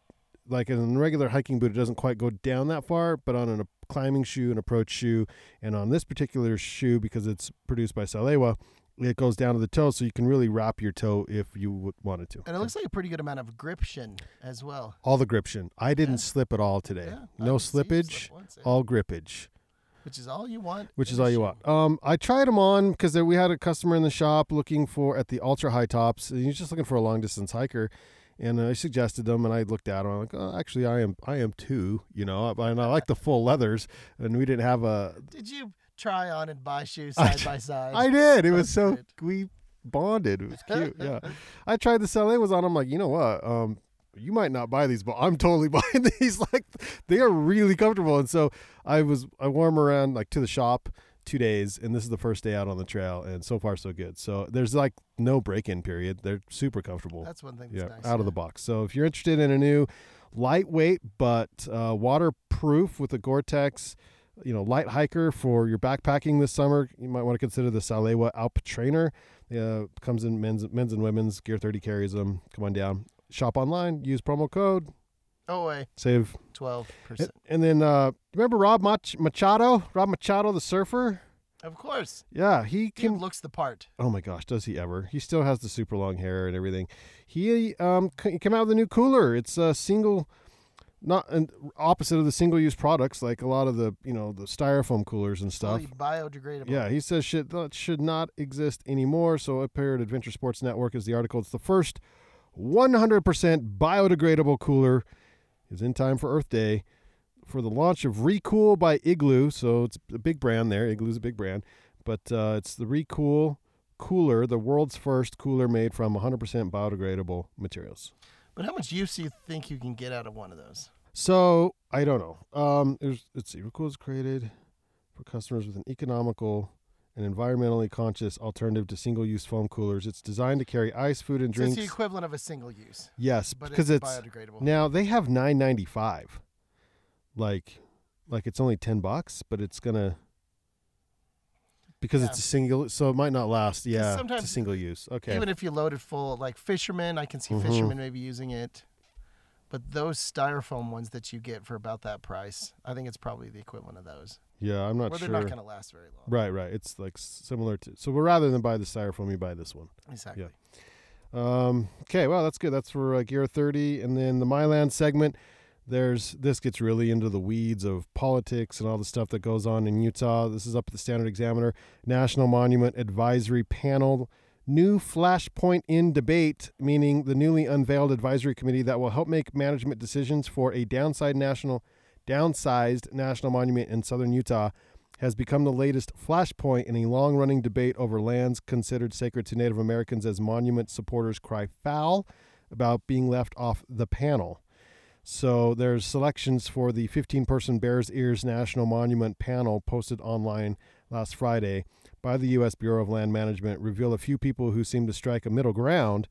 like in a regular hiking boot, it doesn't quite go down that far, but on a climbing shoe, an approach shoe, and on this particular shoe, because it's produced by Salewa, it goes down to the toe, so you can really wrap your toe if you wanted to. And it looks like a pretty good amount of gription as well. All the gription. I didn't yeah. slip at all today. Yeah, no slippage, slip once, yeah. all grippage. Which is all you want. Which is all you want. Um, I tried them on because we had a customer in the shop looking for, at the ultra high tops, and he was just looking for a long distance hiker. And I suggested them, and I looked at them. I'm like, oh, actually, I am, I am too, you know. And I like the full leathers, and we didn't have a. Did you try on and buy shoes side I, by side? I did. It was so we bonded. It was cute. Yeah, I tried the Salewa was on. I'm like, you know what? Um, you might not buy these, but I'm totally buying these. Like, they are really comfortable. And so I was, I wore them around like to the shop two days, and this is the first day out on the trail, and so far so good. So there's like no break-in period. They're super comfortable. That's one thing that's yeah, nice. Out of the box. So if you're interested in a new lightweight but uh, waterproof with a Gore-Tex, you know, light hiker for your backpacking this summer, you might want to consider the Salewa Alp Trainer. Uh, comes in men's men's and women's. Gear thirty carries them. Come on down. Shop online. Use promo code. Oh, wait. Save twelve percent. And, and then uh, remember Rob Mach- Machado? Rob Machado, the surfer? Of course. Yeah. He can, looks the part. Oh, my gosh. Does he ever? He still has the super long hair and everything. He um, came out with a new cooler. It's a single not an opposite of the single-use products, like a lot of the, you know, the styrofoam coolers and stuff. Totally biodegradable. Yeah, he says shit that should not exist anymore. So up here at Adventure Sports Network is the article. It's the first one hundred percent biodegradable cooler. Is in time for Earth Day for the launch of Recool by Igloo. So it's a big brand there. Igloo's a big brand. But uh, it's the Recool cooler, the world's first cooler made from one hundred percent biodegradable materials. But how much use do you think you can get out of one of those? So, I don't know. Um, let's see. Recool is created for customers with an economical and environmentally conscious alternative to single-use foam coolers. It's designed to carry ice, food, and so drinks. It's the equivalent of a single-use. Yes, but because it's, it's biodegradable. Now, they have nine ninety-five. Like, like it's only ten bucks, but it's going to... Because yeah. it's a single, so it might not last. Yeah, it's a single use. Okay. Even if you load it full, like fishermen, I can see mm-hmm. fishermen maybe using it. But those styrofoam ones that you get for about that price, I think it's probably the equivalent of those. Yeah, I'm not or sure. Or they're not going to last very long. Right, right. It's like similar to, so rather than buy the styrofoam, you buy this one. Exactly. Yeah. Um, okay, well, that's good. That's for uh, Gear thirty. And then the Myland segment. There's this gets really into the weeds of politics and all the stuff that goes on in Utah. This is up at the Standard Examiner. National Monument Advisory Panel. New flashpoint in debate, meaning the newly unveiled advisory committee that will help make management decisions for a downside national, downsized national monument in southern Utah has become the latest flashpoint in a long-running debate over lands considered sacred to Native Americans as monument supporters cry foul about being left off the panel. So there's selections for the fifteen-person Bears Ears National Monument panel posted online last Friday by the U S Bureau of Land Management reveal a few people who seem to strike a middle ground,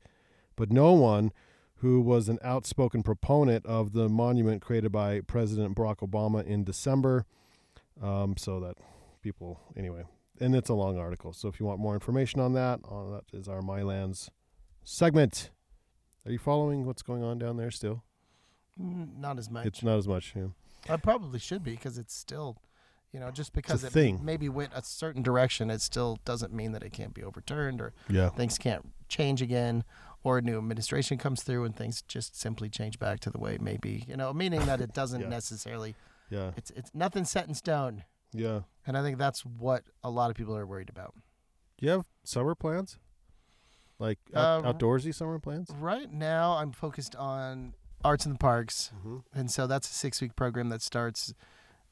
but no one who was an outspoken proponent of the monument created by President Barack Obama in December. Um, so that people, anyway, and it's a long article. So if you want more information on that, oh, that is our Mylands segment. Are you following what's going on down there still? Not as much. It's not as much, yeah. I probably should be because it's still, you know, just because it thing. maybe went a certain direction, it still doesn't mean that it can't be overturned or yeah. things can't change again or a new administration comes through and things just simply change back to the way it may be, you know, meaning that it doesn't yeah. necessarily, yeah. it's it's nothing set in stone. Yeah. And I think that's what a lot of people are worried about. Do you have summer plans? Like out- um, outdoorsy summer plans? Right now I'm focused on... Arts in the Parks, mm-hmm. and so that's a six-week program that starts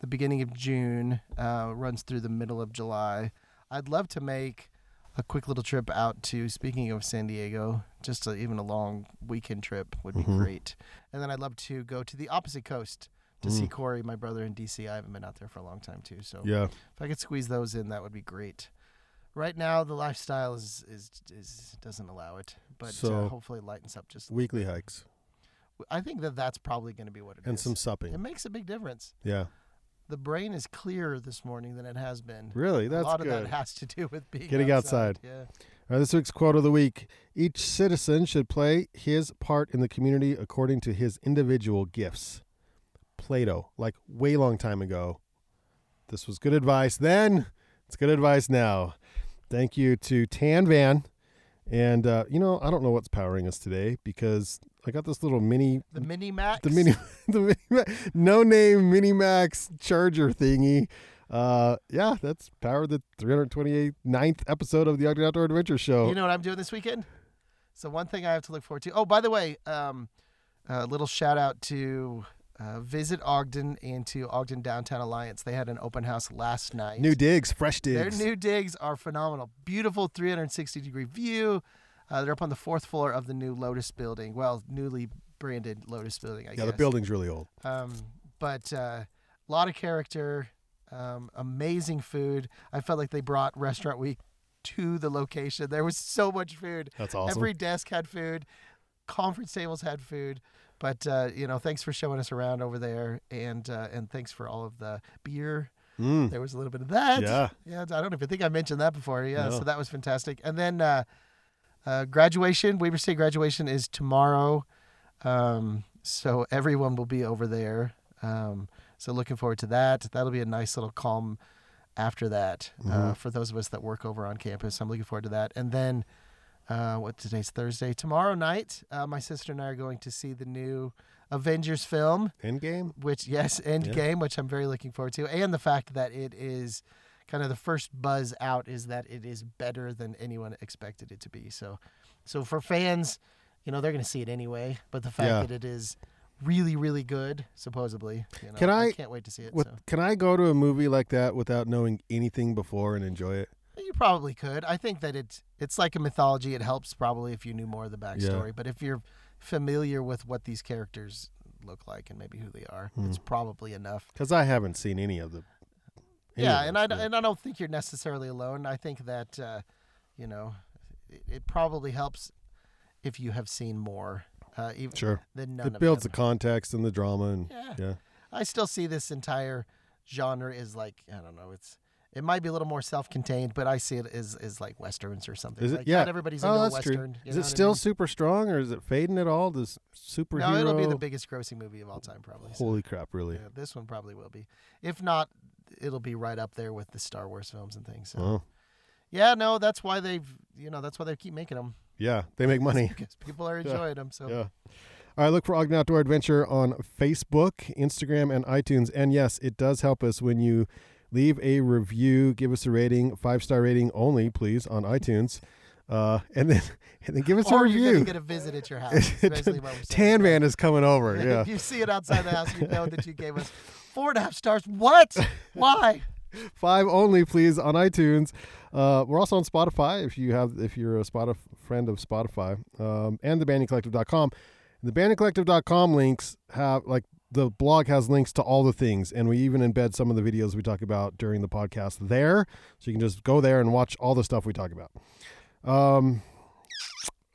the beginning of June, uh, runs through the middle of July. I'd love to make a quick little trip out to, speaking of San Diego, just a, even a long weekend trip would be mm-hmm. great. And then I'd love to go to the opposite coast to mm. see Corey, my brother in D C. I haven't been out there for a long time, too, so yeah. if I could squeeze those in, that would be great. Right now, the lifestyle is, is, is doesn't allow it, but so uh, hopefully it lightens up just a little bit. Weekly hikes. I think that that's probably going to be what it and is. And some supping. It makes a big difference. Yeah. The brain is clearer this morning than it has been. Really? That's good. A lot good. of that has to do with being Getting outside. outside. Yeah. All right, this week's quote of the week. Each citizen should play his part in the community according to his individual gifts. Plato, like way long time ago. This was good advice then. It's good advice now. Thank you to Tan Van. And, uh, you know, I don't know what's powering us today because... I got this little mini... The Mini Max? The Mini... the mini no-name Mini Max charger thingy. Uh, yeah, that's powered the three hundred twenty-ninth episode of the Ogden Outdoor Adventure Show. You know what I'm doing this weekend? So one thing I have to look forward to... Oh, by the way, um, a little shout-out to uh, Visit Ogden and to Ogden Downtown Alliance. They had an open house last night. New digs, fresh digs. Their new digs are phenomenal. Beautiful three hundred sixty degree view. Uh, they're up on the fourth floor of the new Lotus building. Well, newly branded Lotus building, I yeah, guess. Yeah, the building's really old. Um, but a uh, lot of character, um, amazing food. I felt like they brought Restaurant Week to the location. There was so much food. That's awesome. Every desk had food. Conference tables had food. But, uh, you know, thanks for showing us around over there. And, uh, and thanks for all of the beer. Mm. There was a little bit of that. Yeah. Yeah. I don't even think I mentioned that before. Yeah. No. So that was fantastic. And then... Uh, Uh, graduation, Weber State graduation is tomorrow, um, so everyone will be over there. Um, so looking forward to that. That'll be a nice little calm after that uh, mm-hmm. for those of us that work over on campus. I'm looking forward to that. And then, uh, what today's Thursday? Tomorrow night, uh, my sister and I are going to see the new Avengers film. Endgame? Which, yes, Endgame, yeah. which I'm very looking forward to. And the fact that it is kind of the first buzz out is that it is better than anyone expected it to be. So, so for fans, you know, they're going to see it anyway. But the fact yeah. that it is really, really good, supposedly. You know, can I, I can't wait to see it. With, so. Can I go to a movie like that without knowing anything before and enjoy it? You probably could. I think that it's it's like a mythology. It helps probably if you knew more of the backstory. Yeah. But if you're familiar with what these characters look like and maybe who they are, mm. it's probably enough. Because I haven't seen any of the. Any yeah, of and I and I don't think you're necessarily alone. I think that uh, you know, it, it probably helps if you have seen more. Uh, even sure. Than none it of builds them. The context and the drama and yeah. yeah. I still see this entire genre is like I don't know. It's it might be a little more self-contained, but I see it as is like westerns or something. Is it? Like, yeah, not everybody's into oh, that's western. True. Is it still I mean? super strong, or is it fading at all? This superhero. No, it'll be the biggest grossing movie of all time, probably. Holy so. crap! Really? Yeah, this one probably will be. If not, it'll be right up there with the Star Wars films and things. So. Oh. Yeah, no, that's why they've you know that's why they keep making them. Yeah, they make money. Because people are enjoying yeah. them. So. Yeah. All right, look for Ogden Outdoor Adventure on Facebook, Instagram, and iTunes. And yes, it does help us when you leave a review, give us a rating, five-star rating only, please, on iTunes. Uh, and then and then give us or a review. Or you're going to get a visit at your house. Tan Man is coming over. Yeah. If you see it outside the house, you know that you gave us four and a half stars. What? Why? Five only, please, on iTunes. Uh, we're also on Spotify if you have if you're a Spotify friend of Spotify, um, and the banyan collective dot com. The banyan collective dot com links have like the blog has links to all the things, and we even embed some of the videos we talk about during the podcast there, so you can just go there and watch all the stuff we talk about. Um,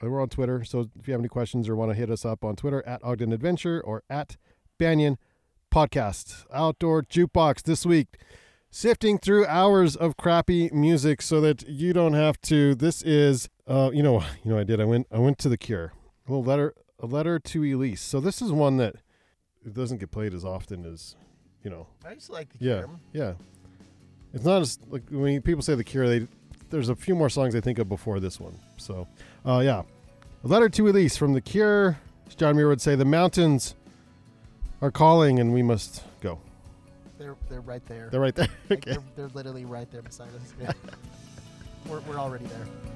we're on Twitter, so if you have any questions or want to hit us up on Twitter at Ogden Adventure or at Banyan Podcast. Outdoor Jukebox this week. Sifting through hours of crappy music so that you don't have to. This is, uh, you know, you know, I did. I went, I went to The Cure. A little letter, a letter to Elise. So this is one that it doesn't get played as often as, you know. I just like The Cure. Yeah, yeah. It's not as like when people say The Cure. They there's a few more songs I think of before this one. So, uh, yeah, a letter to Elise from The Cure. As John Muir would say, the mountains are calling, and we must go. They're they're right there. They're right there. Like okay. they're, they're literally right there beside us. Yeah. we're we're already there.